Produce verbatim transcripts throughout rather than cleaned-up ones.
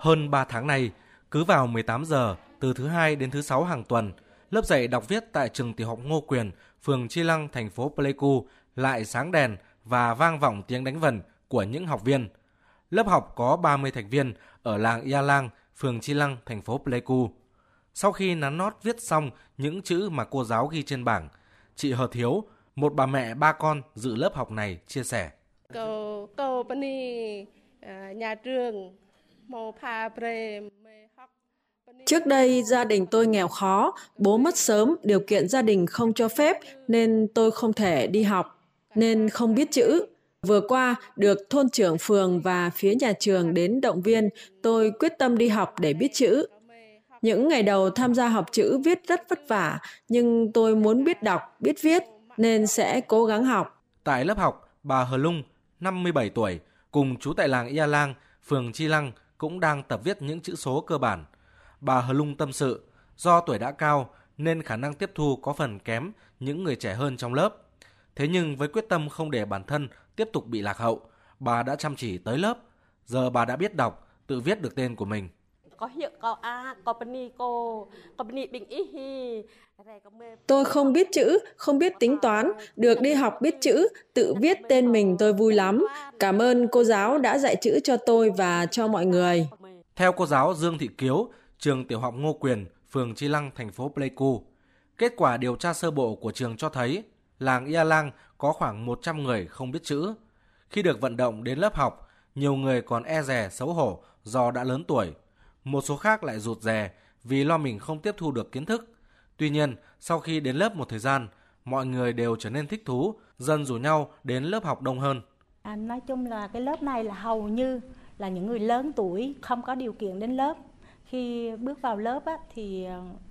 Hơn ba tháng nay, cứ vào mười tám giờ từ thứ hai đến thứ sáu hàng tuần, lớp dạy đọc viết tại trường tiểu học Ngô Quyền, phường Chi Lăng, thành phố Pleiku lại sáng đèn và vang vọng tiếng đánh vần của những học viên. Lớp học có ba mươi thành viên ở làng Ia Lang, phường Chi Lăng, thành phố Pleiku. Sau khi nắn nót viết xong những chữ mà cô giáo ghi trên bảng, chị Hờ Thiếu, một bà mẹ ba con dự lớp học này, chia sẻ. Cô, cô bên đi, nhà trường. Trước đây gia đình tôi nghèo khó, bố mất sớm, điều kiện gia đình không cho phép nên tôi không thể đi học, nên không biết chữ. Vừa qua được thôn trưởng phường và phía nhà trường đến động viên, tôi quyết tâm đi học để biết chữ. Những ngày đầu tham gia học chữ viết rất vất vả, nhưng tôi muốn biết đọc, biết viết nên sẽ cố gắng học. Tại lớp học, bà Hờ Lung, năm mươi bảy tuổi, cùng trú tại làng Ia Lang, phường Chi Lăng, cũng đang tập viết những chữ số cơ bản. Bà Hờ Lung tâm sự, do tuổi đã cao nên khả năng tiếp thu có phần kém những người trẻ hơn trong lớp. Thế nhưng với quyết tâm không để bản thân tiếp tục bị lạc hậu, bà đã chăm chỉ tới lớp. Giờ bà đã biết đọc, tự viết được tên của mình. Tôi không biết chữ, không biết tính toán, được đi học biết chữ, tự viết tên mình tôi vui lắm. Cảm ơn cô giáo đã dạy chữ cho tôi và cho mọi người. Theo cô giáo Dương Thị Kiếu, trường tiểu học Ngô Quyền, phường Chi Lăng, thành phố Pleiku, kết quả điều tra sơ bộ của trường cho thấy làng Ia Lang có khoảng một trăm người không biết chữ. Khi được vận động đến lớp học, nhiều người còn e dè xấu hổ do đã lớn tuổi. Một số khác lại rụt rè vì lo mình không tiếp thu được kiến thức. Tuy nhiên, sau khi đến lớp một thời gian, mọi người đều trở nên thích thú, dần rủ nhau đến lớp học đông hơn. À, nói chung là cái lớp này là hầu như là những người lớn tuổi không có điều kiện đến lớp. Khi bước vào lớp á, thì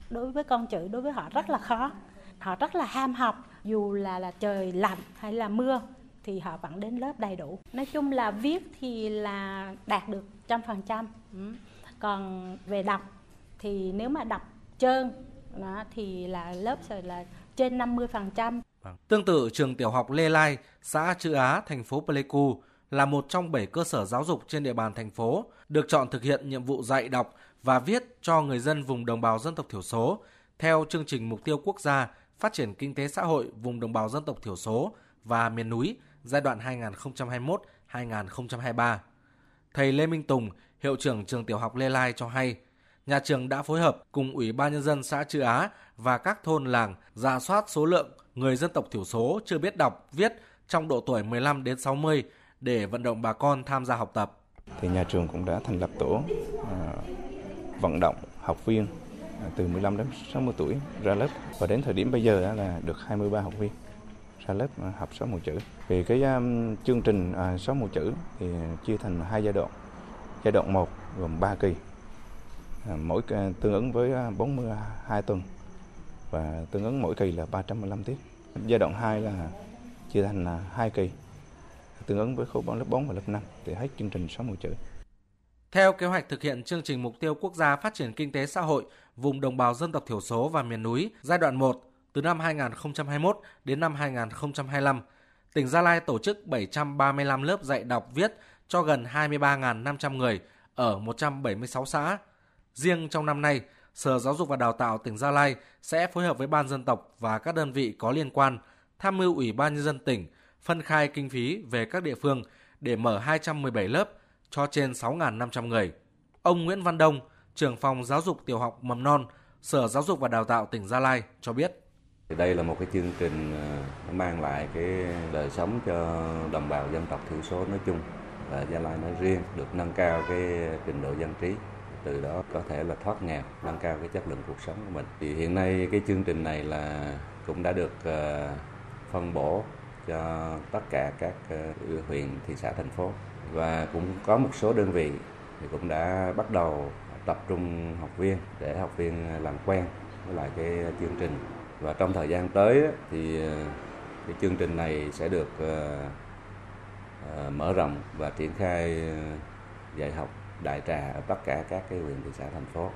đối với con chữ, đối với họ rất là khó. Họ rất là ham học, dù là, là trời lạnh hay là mưa thì họ vẫn đến lớp đầy đủ. Nói chung là viết thì là đạt được trăm phần trăm. Còn về đọc thì nếu mà đọc trơn đó, thì là lớp rồi là trên năm mươi phần trăm. Tương tự, trường tiểu học Lê Lai, xã Chư Á, thành phố Pleiku là một trong bảy cơ sở giáo dục trên địa bàn thành phố được chọn thực hiện nhiệm vụ dạy đọc và viết cho người dân vùng đồng bào dân tộc thiểu số theo chương trình Mục tiêu Quốc gia Phát triển Kinh tế Xã hội vùng đồng bào dân tộc thiểu số và miền núi giai đoạn hai nghìn không trăm hai mươi mốt đến hai nghìn không trăm hai mươi ba. Thầy Lê Minh Tùng, hiệu trưởng trường tiểu học Lê Lai cho hay, nhà trường đã phối hợp cùng Ủy ban Nhân dân xã Chư Á và các thôn làng rà soát số lượng người dân tộc thiểu số chưa biết đọc, viết trong độ tuổi mười lăm đến sáu mươi để vận động bà con tham gia học tập. Thì nhà trường cũng đã thành lập tổ à, vận động học viên à, từ mười lăm đến sáu mươi tuổi ra lớp, và đến thời điểm bây giờ là được hai mươi ba học viên ra lớp học sáu môn chữ. Về cái um, chương trình à, sáu môn chữ thì chia thành hai giai đoạn. Giai đoạn một gồm ba kỳ, mỗi tương ứng với bốn mươi hai tuần và tương ứng mỗi kỳ là ba trăm mười lăm tiết. Giai đoạn hai là chia thành hai kỳ, tương ứng với khối lớp bốn và lớp năm để hết chương trình sáu môn chữ. Theo kế hoạch thực hiện chương trình Mục tiêu Quốc gia Phát triển Kinh tế Xã hội vùng đồng bào dân tộc thiểu số và miền núi giai đoạn một từ năm hai nghìn không trăm hai mươi mốt đến năm hai nghìn không trăm hai mươi lăm, tỉnh Gia Lai tổ chức bảy trăm ba mươi lăm lớp dạy đọc viết cho gần hai mươi ba nghìn năm trăm người ở một trăm bảy mươi sáu xã. Riêng trong năm nay, Sở Giáo dục và Đào tạo tỉnh Gia Lai sẽ phối hợp với Ban Dân tộc và các đơn vị có liên quan tham mưu Ủy ban Nhân dân tỉnh phân khai kinh phí về các địa phương để mở hai trăm mười bảy lớp cho trên sáu nghìn năm trăm người. Ông Nguyễn Văn Đông, trưởng phòng giáo dục tiểu học mầm non, Sở Giáo dục và Đào tạo tỉnh Gia Lai cho biết. Đây là một cái chương trình mang lại cái đời sống cho đồng bào dân tộc thiểu số nói chung và Gia Lai nói riêng, được nâng cao cái trình độ dân trí, từ đó có thể là thoát nghèo, nâng cao cái chất lượng cuộc sống của mình. Thì hiện nay cái chương trình này là cũng đã được phân bổ cho tất cả các huyện, thị xã, thành phố, và cũng có một số đơn vị thì cũng đã bắt đầu tập trung học viên để học viên làm quen với lại cái chương trình. Và trong thời gian tới thì cái chương trình này sẽ được mở rộng và triển khai dạy học đại trà ở tất cả các cái huyện, thị xã, thành phố.